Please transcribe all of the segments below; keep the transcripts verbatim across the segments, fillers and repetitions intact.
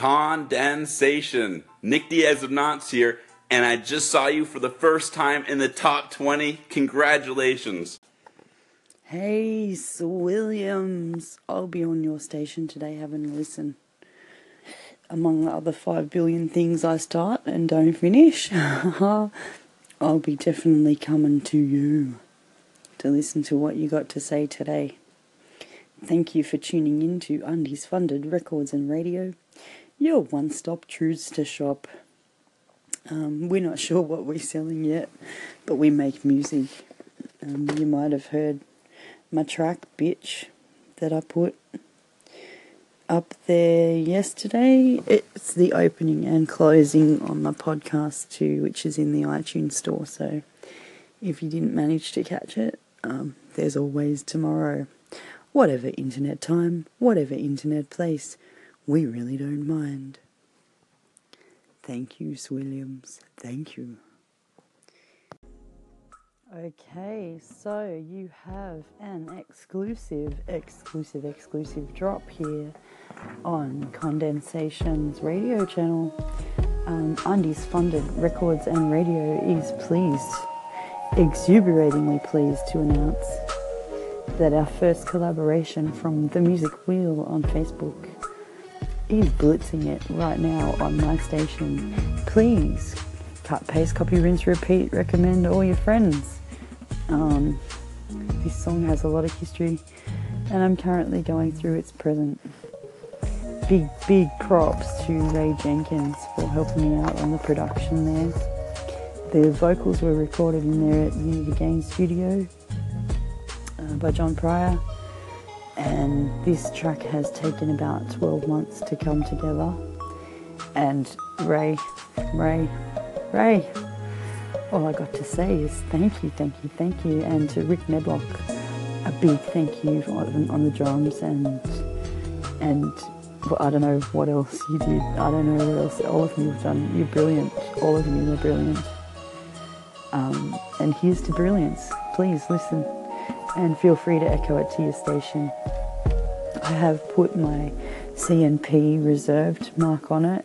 Condensation. Nick Diaz of Knott's here, and I just saw you for the first time in the top twenty. Congratulations. Hey, Sir Williams. I'll be on your station today having a listen. Among the other five billion things I start and don't finish, I'll be definitely coming to you to listen to what you got to say today. Thank you for tuning in to Undies Funded Records and Radio, your one-stop truths to shop. Um, we're not sure what we're selling yet, but we make music. Um, you might have heard my track, Bitch, that I put up there yesterday. It's the opening and closing on my podcast too, which is in the iTunes store, so if you didn't manage to catch it, um, there's always tomorrow. Whatever internet time, whatever internet place, we really don't mind. Thank you, Sir Williams. Thank you. Okay, so you have an exclusive, exclusive, exclusive drop here on Condensation's radio channel. Um, Undies Funded Records and Radio is pleased, exuberatingly pleased to announce that our first collaboration from The Music Wheel on Facebook is blitzing it right now on my station. Please cut, paste, copy, rinse, repeat, recommend all your friends. Um, this song has a lot of history and I'm currently going through its present. Big, big props to Ray Jenkins for helping me out on the production there. The vocals were recorded in there at Unity Games Studio by John Pryor, and this track has taken about twelve months to come together, and Ray, Ray, Ray, all I got to say is thank you, thank you, thank you, and to Rick Medlock, a big thank you on, on the drums, and, and well, I don't know what else you did, I don't know what else, all of you have done, you're brilliant, all of you are brilliant, um, and here's to brilliance, please listen. And feel free to echo it to your station. I have put my C N P reserved mark on it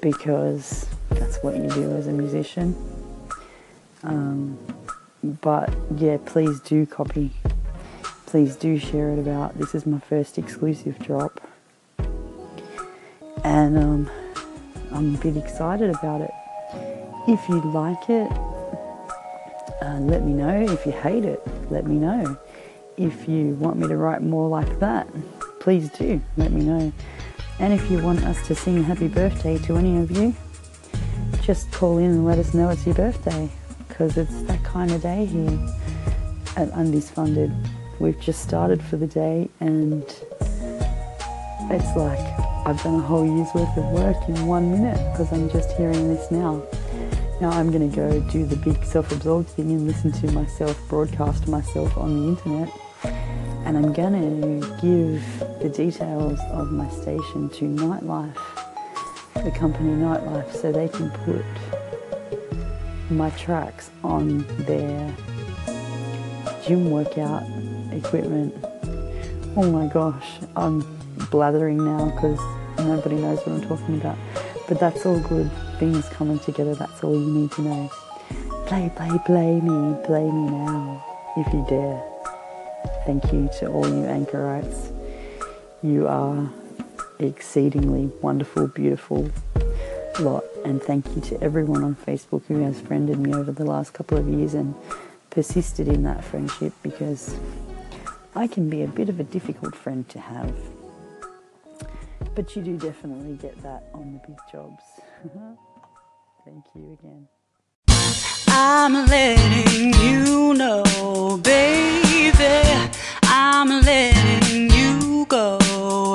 because that's what you do as a musician. Um, but yeah, please do copy. Please do share it about. This is my first exclusive drop. And um, I'm a bit excited about it. If you like it, Uh, let me know. If you hate it, let me know. If you want me to write more like that, please do let me know. And if you want us to sing happy birthday to any of you, just call in and let us know it's your birthday, because it's that kind of day here at Undies Funded. We've just started for the day and it's like I've done a whole year's worth of work in one minute because I'm just hearing this now. Now I'm going to go do the big self-absorbed thing and listen to myself, broadcast myself on the internet. And I'm going to give the details of my station to Nightlife, the company Nightlife, so they can put my tracks on their gym workout equipment. Oh my gosh, I'm blathering now because nobody knows what I'm talking about. But that's all good. Things coming together, that's all you need to know. Play, play, play me, play me now, if you dare. Thank you to all you anchorites. You are exceedingly wonderful, beautiful lot. And thank you to everyone on Facebook who has friended me over the last couple of years and persisted in that friendship, because I can be a bit of a difficult friend to have. But you do definitely get that on the big jobs. Thank you again. I'm letting you know, baby. I'm letting you go,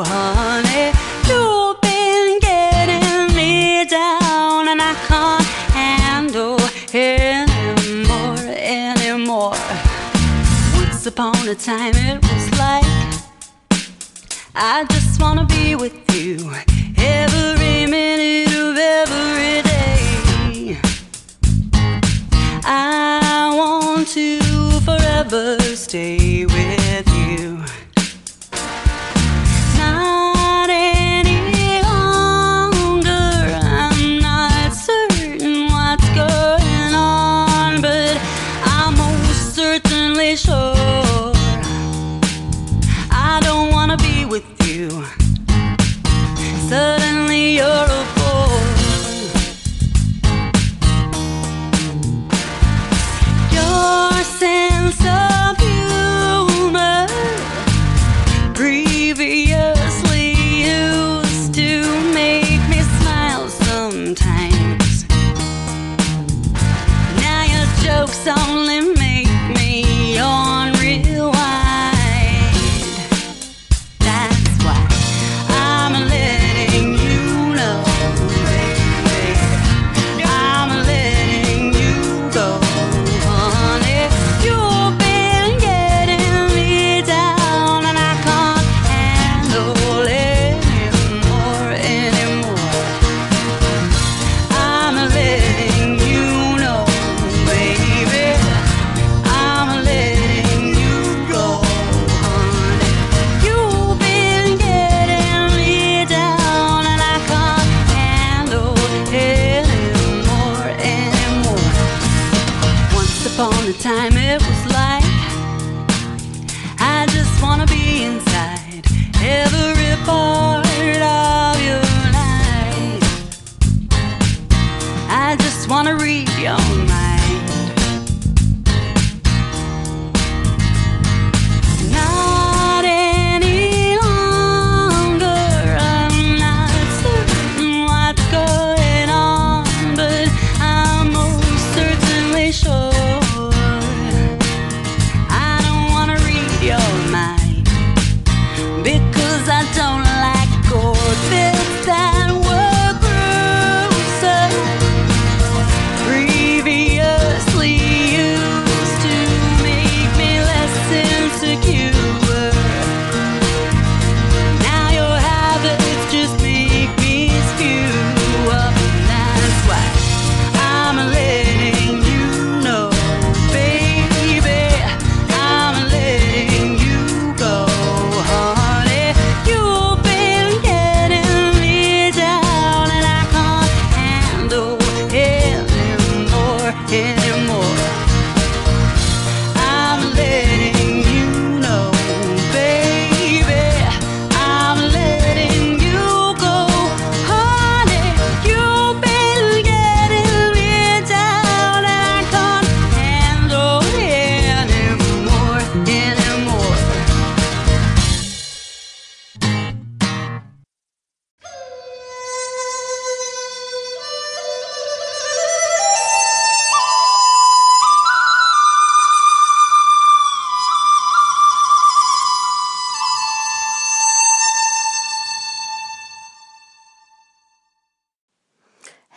honey. You've been getting me down, and I can't handle anymore, anymore. Once upon a time, it was like I just wanna be with you every minute of every day. I want to forever stay with you. Not any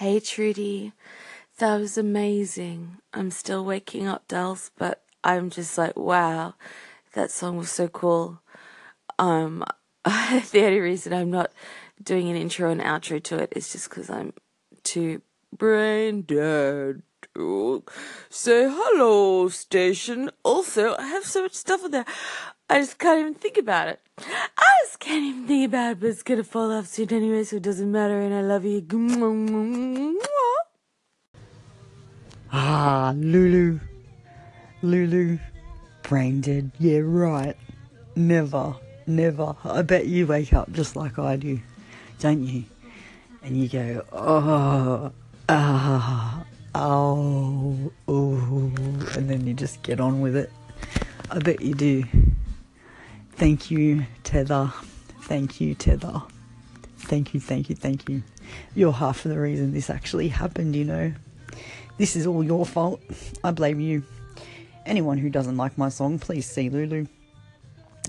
Hey Trudy, that was amazing. I'm still waking up, Dels, but I'm just like, wow, that song was so cool. Um, the only reason I'm not doing an intro and outro to it is just because I'm too brain dead. Say so, hello, station. Also, I have so much stuff on there. I just can't even think about it. I just can't even think about it, but it's going to fall off soon anyway, so it doesn't matter, and I love you. Ah, Lulu. Lulu. Brain dead. Yeah, right. Never. Never. I bet you wake up just like I do, don't you? And you go, oh, ah. Oh, oh, and then you just get on with it. I bet you do. Thank you, Tether. Thank you, Tether. Thank you, thank you, thank you. You're half of the reason this actually happened, you know. This is all your fault. I blame you. Anyone who doesn't like my song, please see Lulu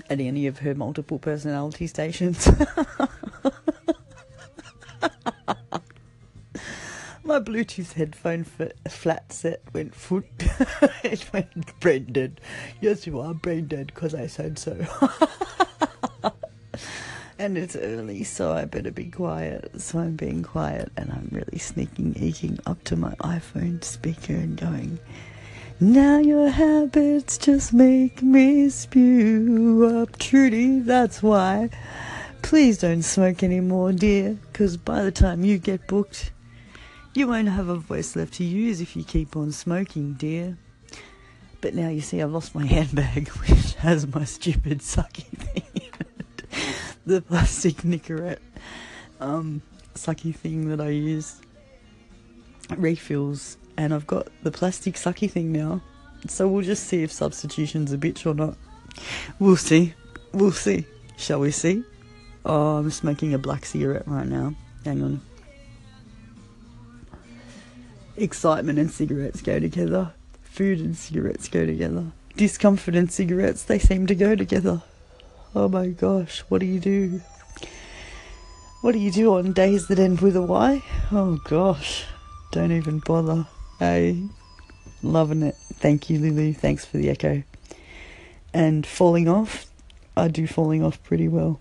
at any of her multiple personality stations. My Bluetooth headphone fit, flat set went foot. It went brain dead. Yes, you are brain dead because I said so. And it's early, so I better be quiet. So I'm being quiet, and I'm really sneaking, eking up to my iPhone speaker and going, now your habits just make me spew up, Trudy. That's why. Please don't smoke anymore, dear, because by the time you get booked, you won't have a voice left to use if you keep on smoking, dear. But now you see I've lost my handbag, which has my stupid sucky thing in it. The plastic Nicorette um, sucky thing that I use. Refills. And I've got the plastic sucky thing now. So we'll just see if substitution's a bitch or not. We'll see. We'll see. Shall we see? Oh, I'm smoking a black cigarette right now. Hang on. Excitement and cigarettes go together. Food and cigarettes go together. Discomfort and cigarettes, they seem to go together. Oh my gosh, what do you do? What do you do on days that end with a Y? Oh gosh, don't even bother. Hey, loving it. Thank you, Lulu. Thanks for the echo. And falling off, I do falling off pretty well.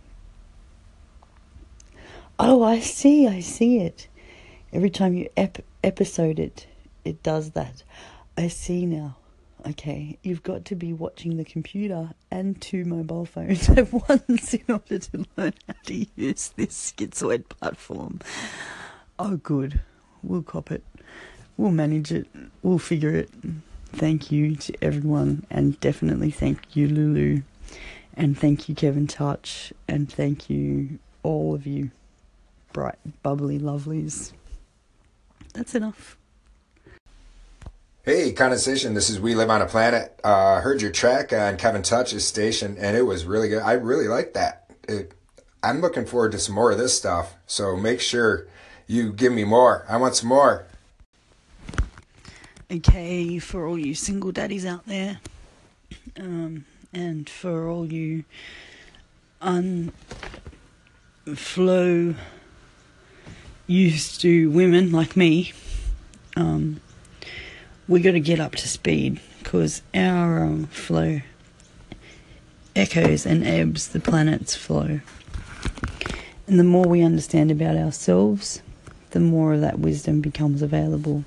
Oh, I see, I see it. Every time you ep- episode it, it does that. I see now. Okay, you've got to be watching the computer and two mobile phones at once in order to learn how to use this schizoid platform. Oh, good. We'll cop it. We'll manage it. We'll figure it. Thank you to everyone, and definitely thank you, Lulu, and thank you, Kevin Touch, and thank you, all of you, bright, bubbly lovelies. That's enough. Hey, Condensation, this is We Live on a Planet. I uh, heard your track on Kevin Touch's station, and it was really good. I really like that. It, I'm looking forward to some more of this stuff, so make sure you give me more. I want some more. Okay, for all you single daddies out there, um, and for all you unflow... used to women like me, um, we got to get up to speed, because our um, flow echoes and ebbs the planet's flow. And the more we understand about ourselves, the more of that wisdom becomes available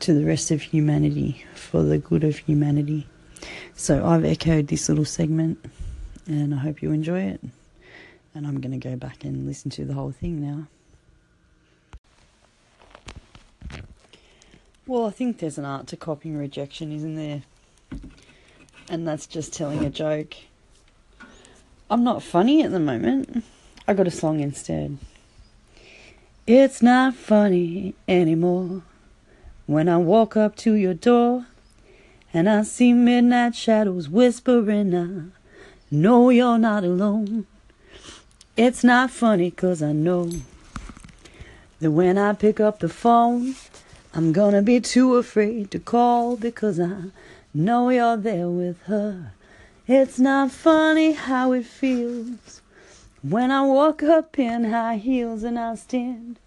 to the rest of humanity for the good of humanity. So I've echoed this little segment, and I hope you enjoy it. And I'm going to go back and listen to the whole thing now. Well, I think there's an art to copying rejection, isn't there? And that's just telling a joke. I'm not funny at the moment. I got a song instead. It's not funny anymore when I walk up to your door and I see midnight shadows whispering, I know you're not alone. It's not funny 'cause I know that when I pick up the phone, I'm gonna be too afraid to call because I know you're there with her. It's not funny how it feels when I walk up in high heels and I stand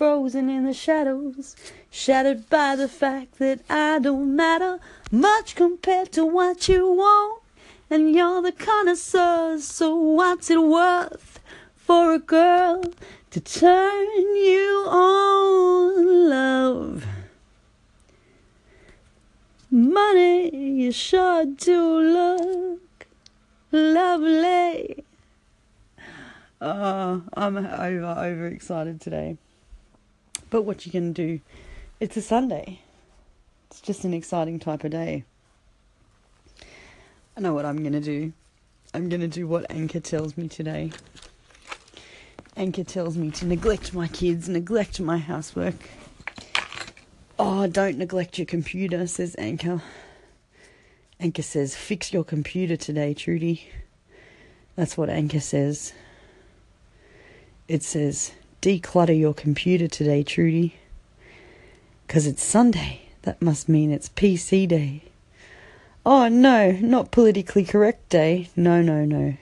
frozen in the shadows, shattered by the fact that I don't matter much compared to what you want. And you're the connoisseur, so what's it worth for a girl to turn you on, love? Money, you sure do look lovely. Oh, I'm over, over excited today. But what you can do, it's a Sunday. It's just an exciting type of day. I know what I'm going to do. I'm going to do what Anchor tells me today. Anchor tells me to neglect my kids, neglect my housework. Oh, don't neglect your computer, says Anchor. Anchor says, fix your computer today, Trudy. That's what Anchor says. It says, declutter your computer today, Trudy. Because it's Sunday. That must mean it's P C day. Oh, no, not politically correct day. No, no, no.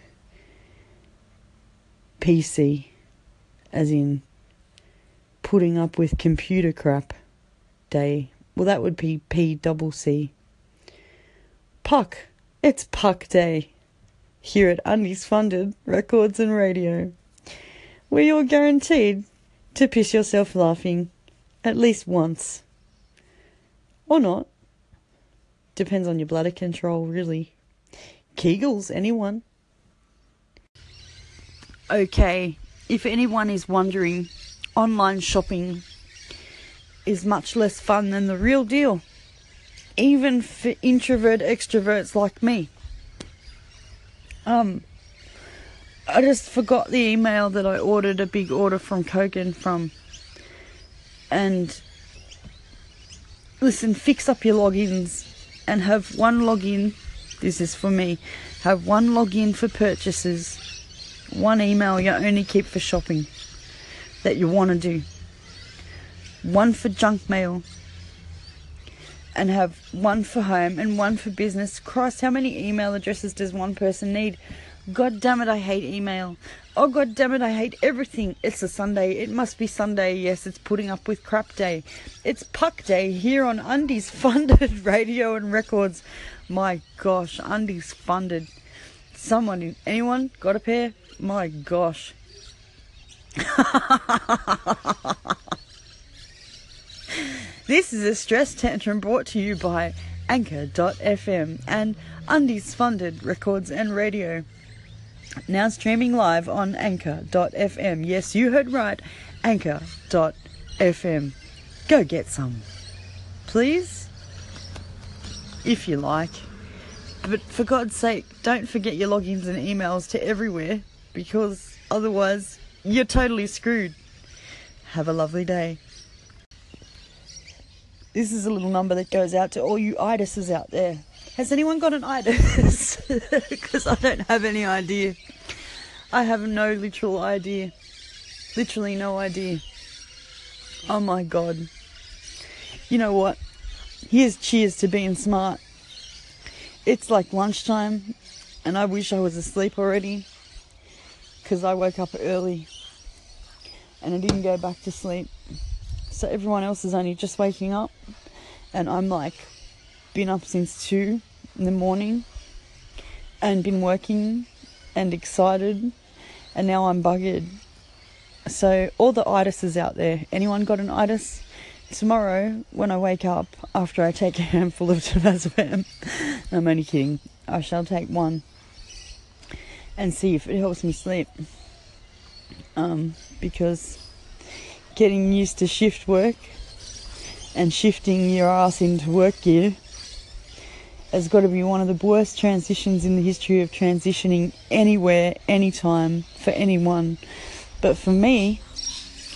P C. As in, putting up with computer crap. Day. Well, that would be P double C. Puck. It's Puck Day. Here at Undies Funded Records and Radio, where you're guaranteed to piss yourself laughing at least once. Or not. Depends on your bladder control, really. Kegels, anyone? Okay, if anyone is wondering, online shopping is much less fun than the real deal, even for introvert extroverts like me. Um, I just forgot the email that I ordered a big order from Kogan from. And listen, fix up your logins and have one login. This is for me. Have one login for purchases, one email you only keep for shopping that you want to do, one for junk mail, and have one for home and one for business. Christ, how many email addresses does one person need? God damn it, I hate email. Oh, God damn it, I hate everything. It's a Sunday. It must be Sunday. Yes, it's putting up with crap day. It's Puck Day here on Undies Funded Radio and Records. My gosh, Undies Funded. Someone, anyone got a pair? My gosh. This is a stress tantrum brought to you by Anchor dot F M and Undies Funded Records and Radio. Now streaming live on Anchor dot F M. Yes, you heard right. Anchor dot F M. Go get some, please, if you like. But for God's sake, don't forget your logins and emails to everywhere, because otherwise you're totally screwed. Have a lovely day. This is a little number that goes out to all you itises out there. Has anyone got an itis? Because I don't have any idea. I have no literal idea. Literally no idea. Oh my God. You know what? Here's cheers to being smart. It's like lunchtime and I wish I was asleep already, because I woke up early and I didn't go back to sleep. So everyone else is only just waking up, and I'm like, been up since two in the morning and been working and excited, and now I'm buggered. So all the itises out there, anyone got an itis? Tomorrow when I wake up after I take a handful of Trazodone, I'm only kidding, I shall take one and see if it helps me sleep. Um, because getting used to shift work and shifting your ass into work gear has got to be one of the worst transitions in the history of transitioning anywhere, anytime, for anyone. But for me,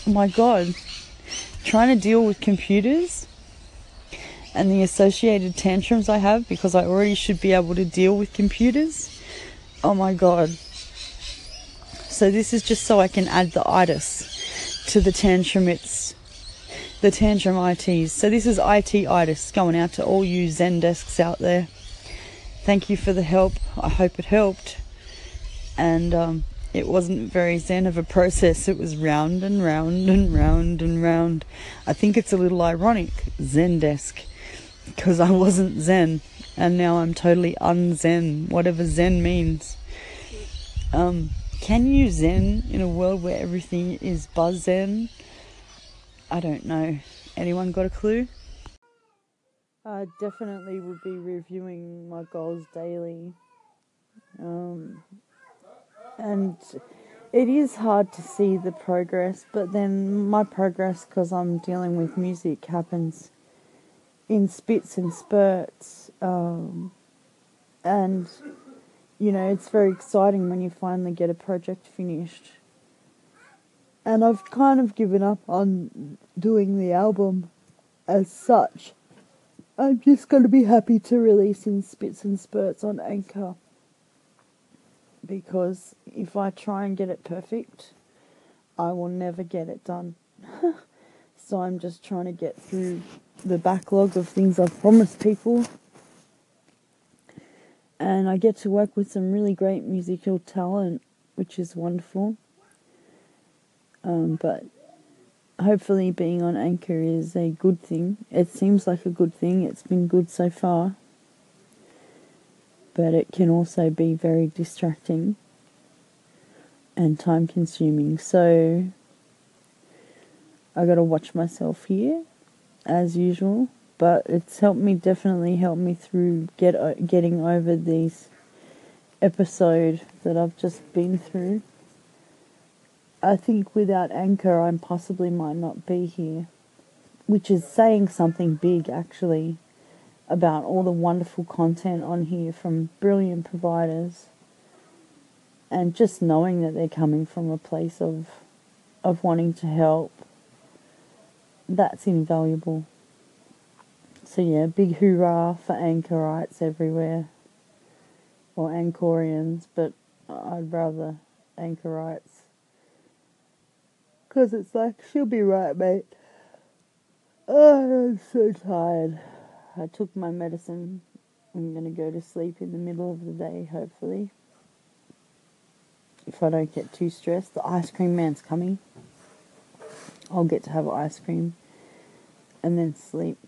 oh my God, trying to deal with computers and the associated tantrums I have, because I already should be able to deal with computers. Oh my God. So this is just so I can add the itis to the tantrum it's the tantrum I Ts. So this is I T itis going out to all you Zendesks out there. Thank you for the help. I hope it helped. And um, It wasn't very zen of a process. It was round and round and round and round. I think it's a little ironic, Zendesk, because I wasn't zen, and now I'm totally unzen, whatever zen means. Um, can you zen in a world where everything is buzz zen? I don't know. Anyone got a clue? I definitely would be reviewing my goals daily. Um... And it is hard to see the progress, but then my progress, because I'm dealing with music, happens in spits and spurts. Um, and, you know, it's very exciting when you finally get a project finished. And I've kind of given up on doing the album as such. I'm just going to be happy to release in spits and spurts on Anchor. Because if I try and get it perfect, I will never get it done. So I'm just trying to get through the backlog of things I've promised people. And I get to work with some really great musical talent, which is wonderful. Um, but hopefully being on Anchor is a good thing. It seems like a good thing. It's been good so far. But it can also be very distracting and time-consuming. So I got to watch myself here, as usual. But it's helped me, definitely helped me through get o- getting over these episode that I've just been through. I think without Anchor, I possibly might not be here, which is saying something big, actually, about all the wonderful content on here from brilliant providers, and just knowing that they're coming from a place of of wanting to help, that's invaluable. So yeah, big hoorah for Anchorites everywhere, or Anchorians, but I'd rather Anchorites, because it's like, she'll be right, mate. Oh, I'm so tired. I took my medicine. I'm going to go to sleep in the middle of the day, hopefully. If I don't get too stressed. The ice cream man's coming. I'll get to have ice cream. And then sleep.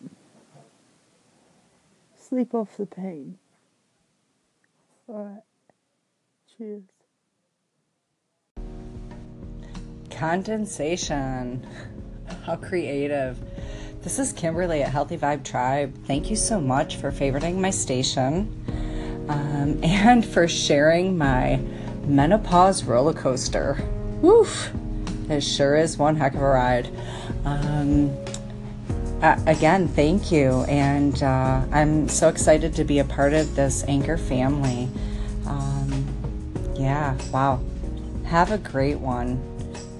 Sleep off the pain. Alright. Cheers. Condensation. How creative. This is Kimberly at Healthy Vibe Tribe. Thank you so much for favoriting my station, um, and for sharing my menopause roller coaster. Woof! It sure is one heck of a ride. Um, uh, again, thank you. And uh, I'm so excited to be a part of this Anchor family. Um, yeah, wow. Have a great one.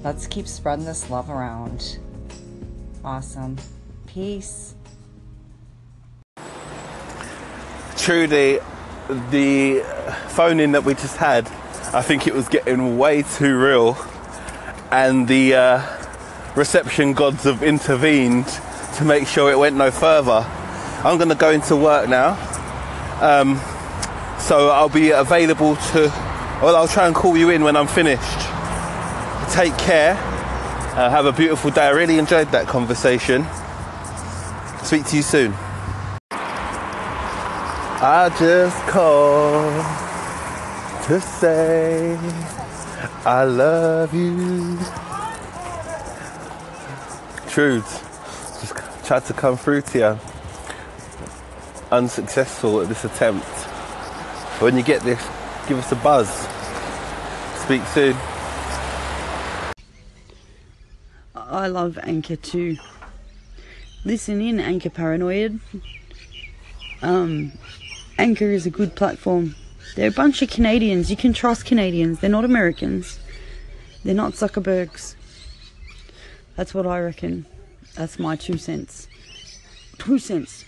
Let's keep spreading this love around. Awesome. Peace. Trudy, the phone-in that we just had, I think it was getting way too real, and the uh, reception gods have intervened to make sure it went no further. I'm going to go into work now, um, so I'll be available to, well, I'll try and call you in when I'm finished. Take care. Uh, have a beautiful day. I really enjoyed that conversation. Speak to you soon. I just called to say I love you. Truth, just tried to come through to you. Unsuccessful at this attempt. When you get this, give us a buzz. Speak soon. I love Anchor too. Listen in, Anchor Paranoid. Um, Anchor is a good platform. They're a bunch of Canadians. You can trust Canadians. They're not Americans. They're not Zuckerbergs. That's what I reckon. That's my two cents. Two cents.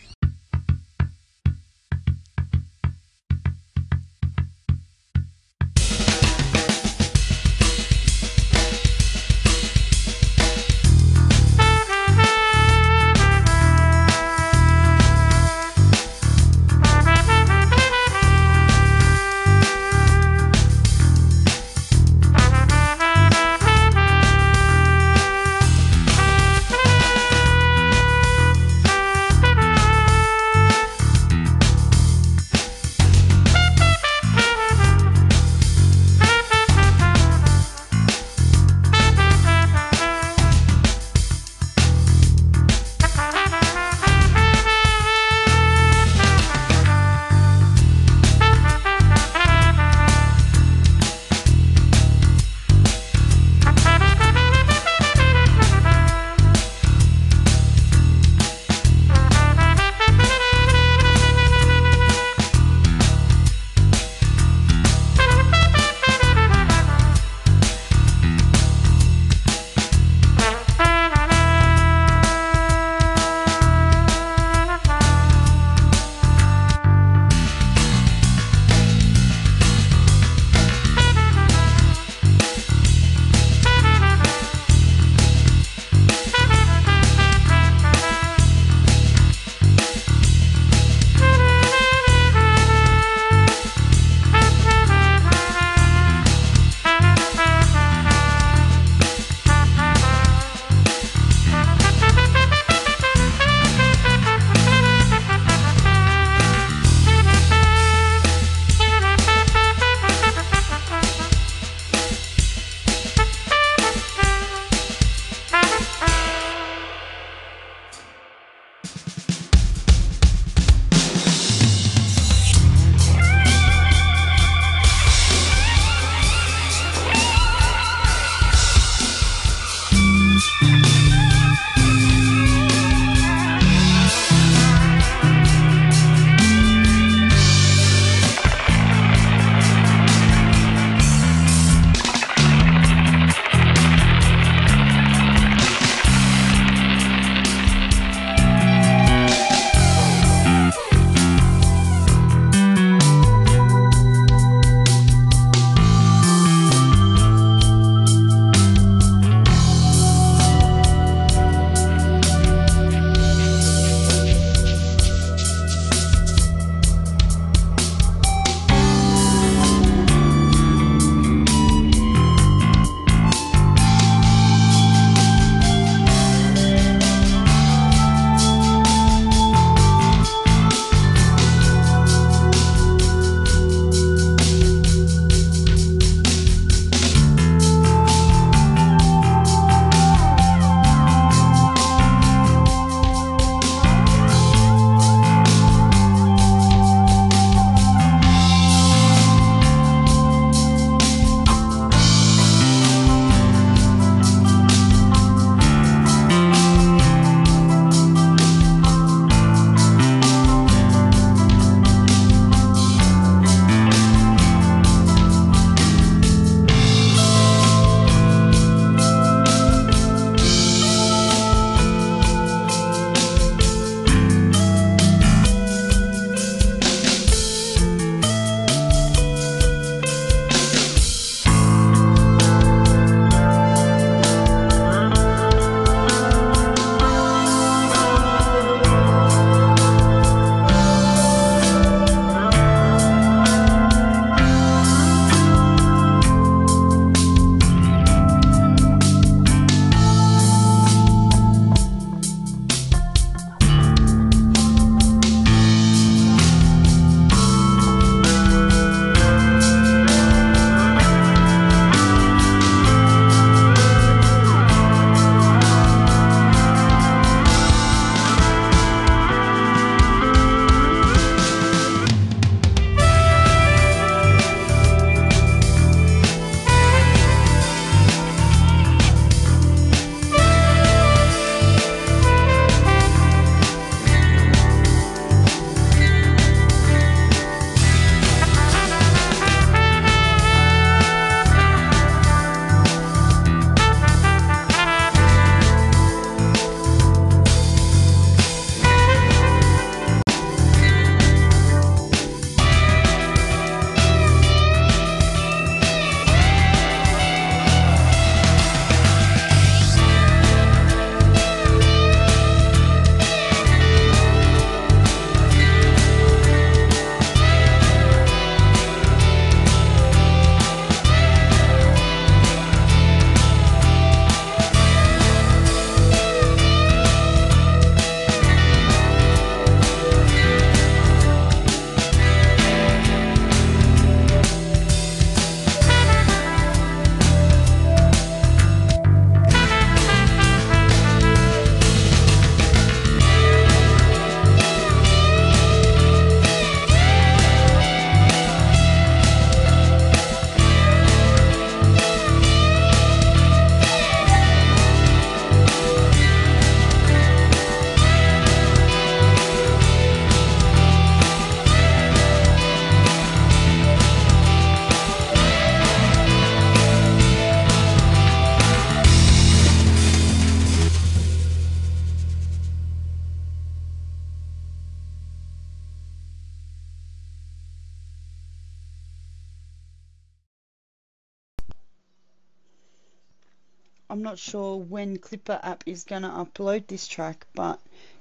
I'm not sure when Clipper app is going to upload this track, but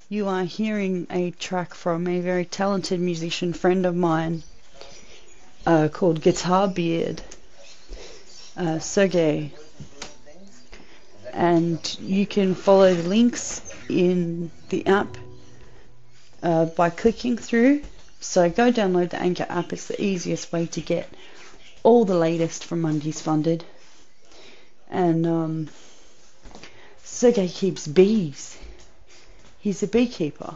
you are hearing a track from a very talented musician friend of mine uh, called Guitar Beard, uh, Sergey. And you can follow the links in the app uh, by clicking through. So go download the Anchor app. It's the easiest way to get all the latest from Undies Funded. And um, Sergey keeps bees. He's a beekeeper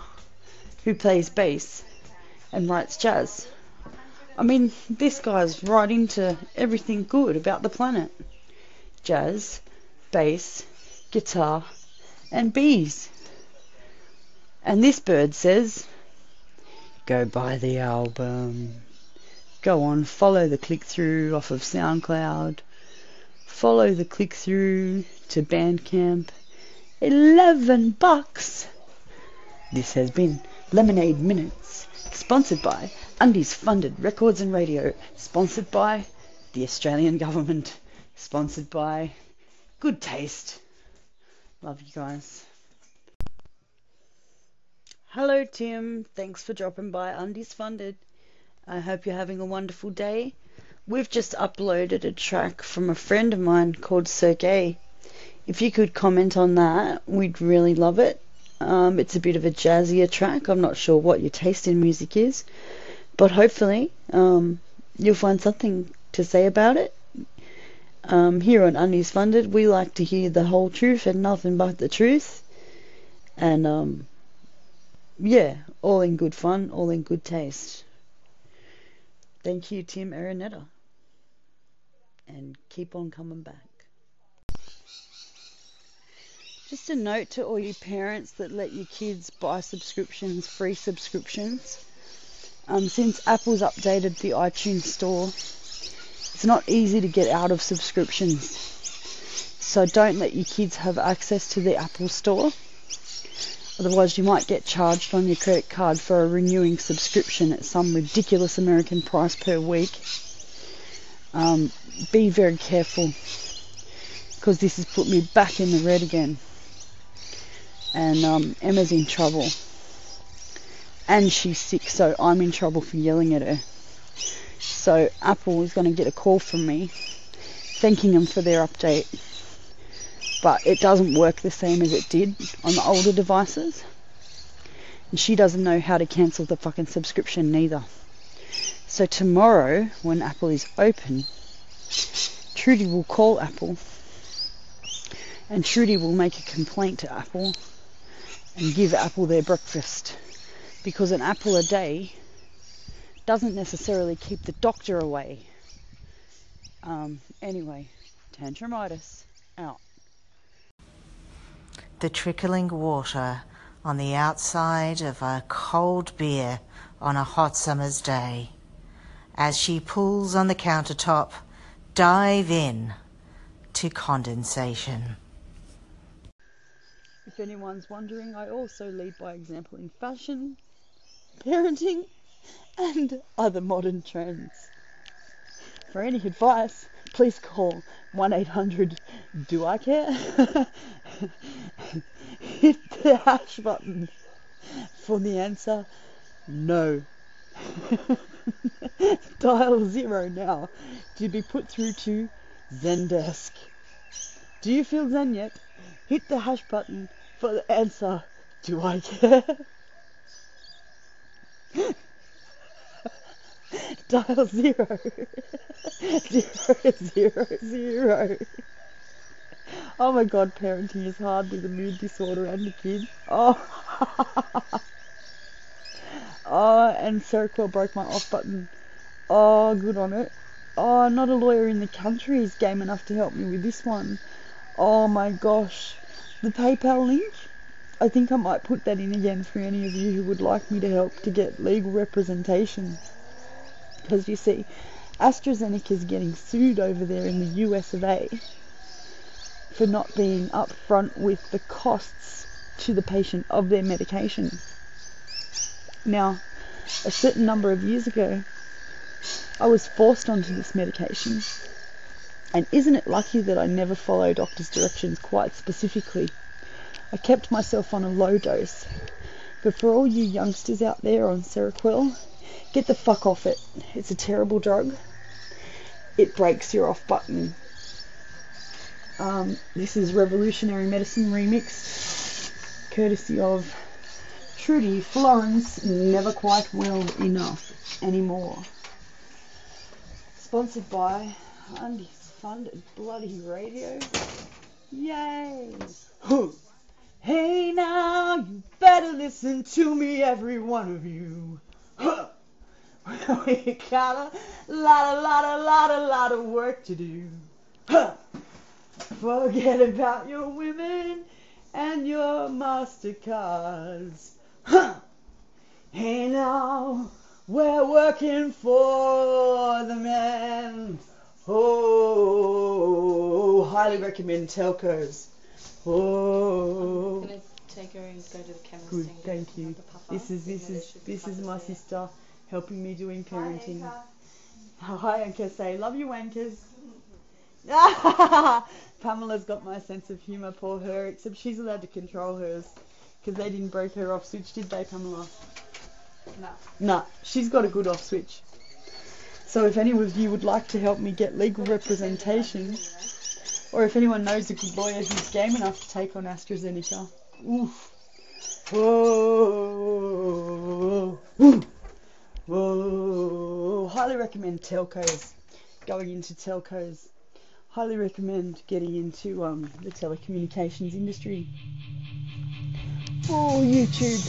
who plays bass and writes jazz. I mean, this guy's right into everything good about the planet. Jazz, bass, guitar, and bees. And this bird says, go buy the album. Go on, follow the click-through off of SoundCloud. Follow the click-through to Bandcamp. Eleven bucks. This has been Lemonade Minutes, sponsored by Undies Funded Records and Radio, sponsored by the Australian government, sponsored by Good Taste. Love you guys. Hello Tim, thanks for dropping by Undies Funded. I hope you're having a wonderful day. We've just uploaded a track from a friend of mine called Sergey. If you could comment on that, we'd really love it. Um, it's a bit of a jazzier track. I'm not sure what your taste in music is, but hopefully um, you'll find something to say about it. Um, here on Undies Funded, we like to hear the whole truth and nothing but the truth. And, um, yeah, all in good fun, all in good taste. Thank you, Tim Araneta. And keep on coming back. Just a note to all you parents that let your kids buy subscriptions, free subscriptions. Um, since Apple's updated the iTunes store, it's not easy to get out of subscriptions, so don't let your kids have access to the Apple Store, otherwise you might get charged on your credit card for a renewing subscription at some ridiculous American price per week. Um, be very careful, because this has put me back in the red again, and um, Emma's in trouble, and she's sick, so I'm in trouble for yelling at her. So Apple is going to get a call from me thanking them for their update, but it doesn't work the same as it did on the older devices, and she doesn't know how to cancel the fucking subscription neither. So tomorrow, when Apple is open, Trudy will call Apple, and Trudy will make a complaint to Apple and give Apple their breakfast, because an apple a day doesn't necessarily keep the doctor away. Um, anyway, tantrumitis out. The trickling water on the outside of a cold beer on a hot summer's day. As she pulls on the countertop, dive in to condensation. If anyone's wondering, I also lead by example in fashion, parenting, and other modern trends. For any advice, please call one eight hundred do I care? Hit the hash button for the answer, no. Dial zero now to be put through to Zendesk. Do you feel Zen yet? Hit the hash button for the answer, do I care? Dial zero. zero, zero, zero. Oh my god, parenting is hard with a mood disorder and a kid. Oh. Oh, and Seroquel broke my off button. Oh, good on it. Oh, not a lawyer in the country is game enough to help me with this one. Oh my gosh. The PayPal link? I think I might put that in again for any of you who would like me to help to get legal representation. Because you see, AstraZeneca is getting sued over there in the U S of A for not being upfront with the costs to the patient of their medication. Now, a certain number of years ago, I was forced onto this medication And isn't it lucky that I never follow doctor's directions quite specifically? I kept myself on a low dose. But for all you youngsters out there on Seroquel, get the fuck off it. It's a terrible drug. It breaks your off button. Um, this is Revolutionary Medicine Remixed, courtesy of Trudy Florence, Never Quite Well Enough Anymore. Sponsored by Undies Funded Bloody Radio. Yay! Huh. Hey now, you better listen to me, every one of you. Huh. We got a lot, a lot, a lot, a lot of work to do. Huh. Forget about your women and your MasterCards. Huh. Hey now, we're working for the men. Oh, highly recommend telcos. Oh. I'm going to take her and go to the camera. Good, thank you. This is this is this is my sister helping me doing parenting. Hi, Anchor. Hi, Anchor. Say, love you, Anchors. Pamela's got my sense of humour, poor her, except she's allowed to control hers because they didn't break her off switch, did they, Pamela? No. No, she's got a good off switch. So if any of you would like to help me get legal representation, or if anyone knows a good lawyer who's game enough to take on AstraZeneca, oof. Whoa. Whoa. Whoa. Highly recommend telcos, going into telcos. Highly recommend getting into um, the telecommunications industry. Oh, YouTube.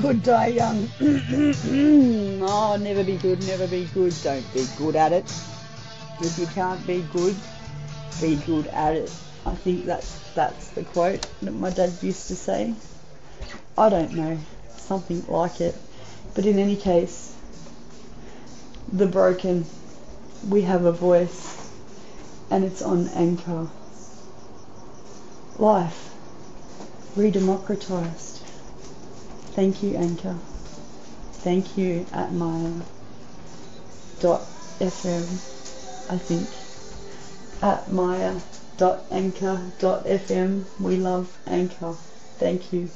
Good day, young. Oh, never be good, never be good. Don't be good at it. If you can't be good, be good at it. I think that's that's the quote that my dad used to say. I don't know, something like it. But in any case, the broken, we have a voice, and it's on Anchor. Life redemocratized. Thank you, Anchor. Thank you at Maya dot f m. I think, at maya dot anchor dot f m. We love Anchor. Thank you.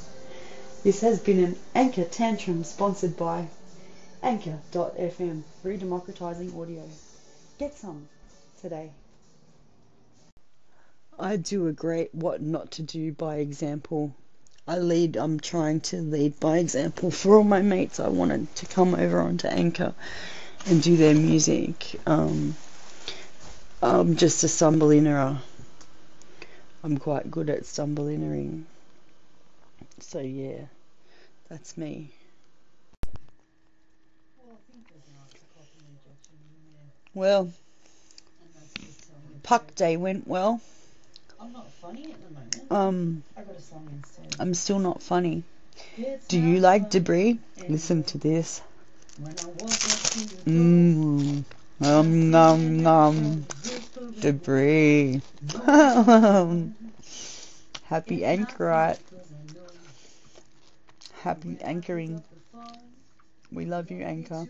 This has been an Anchor Tantrum sponsored by anchor dot f m, redemocratizing audio. Get some today. I do a great what not to do by example. I lead, I'm trying to lead by example. For all my mates, I wanted to come over onto Anchor and do their music. Um... I'm just a stumbleinerer. I'm quite good at stumblelinering. So yeah, that's me. Well, Puck Day went well. I'm not funny at the moment. Um, I got a song instead. I'm still not funny. Do you like debris? Listen to this. Mmm. Nom nom nom. Debris. Happy anchorite. Happy anchoring. We love you, Anchor.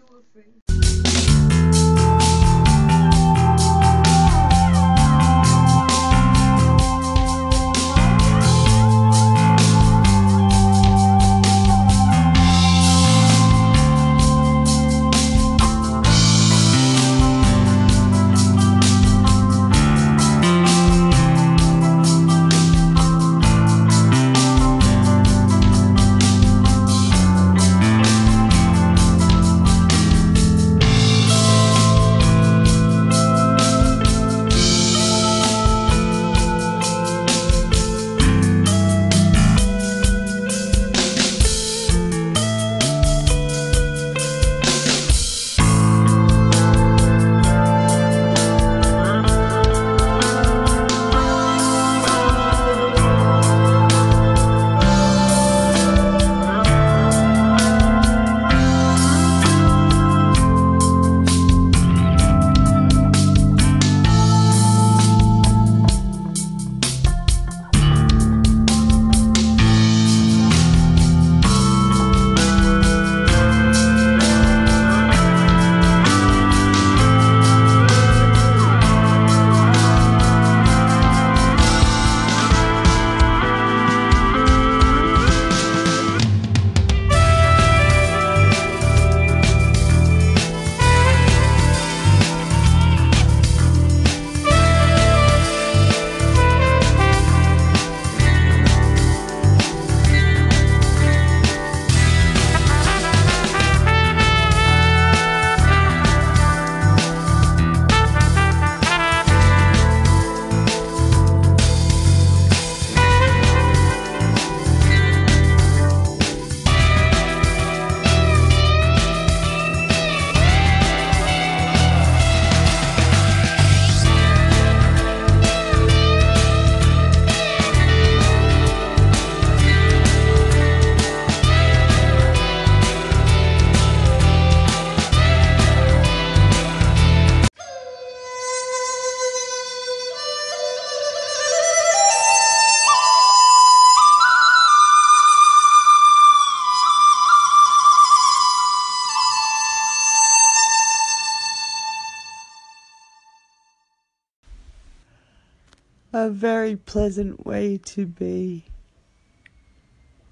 a very pleasant way to be.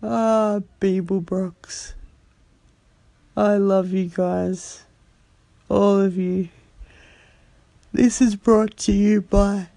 Ah, Bebel Brooks. I love you guys. All of you. This is brought to you by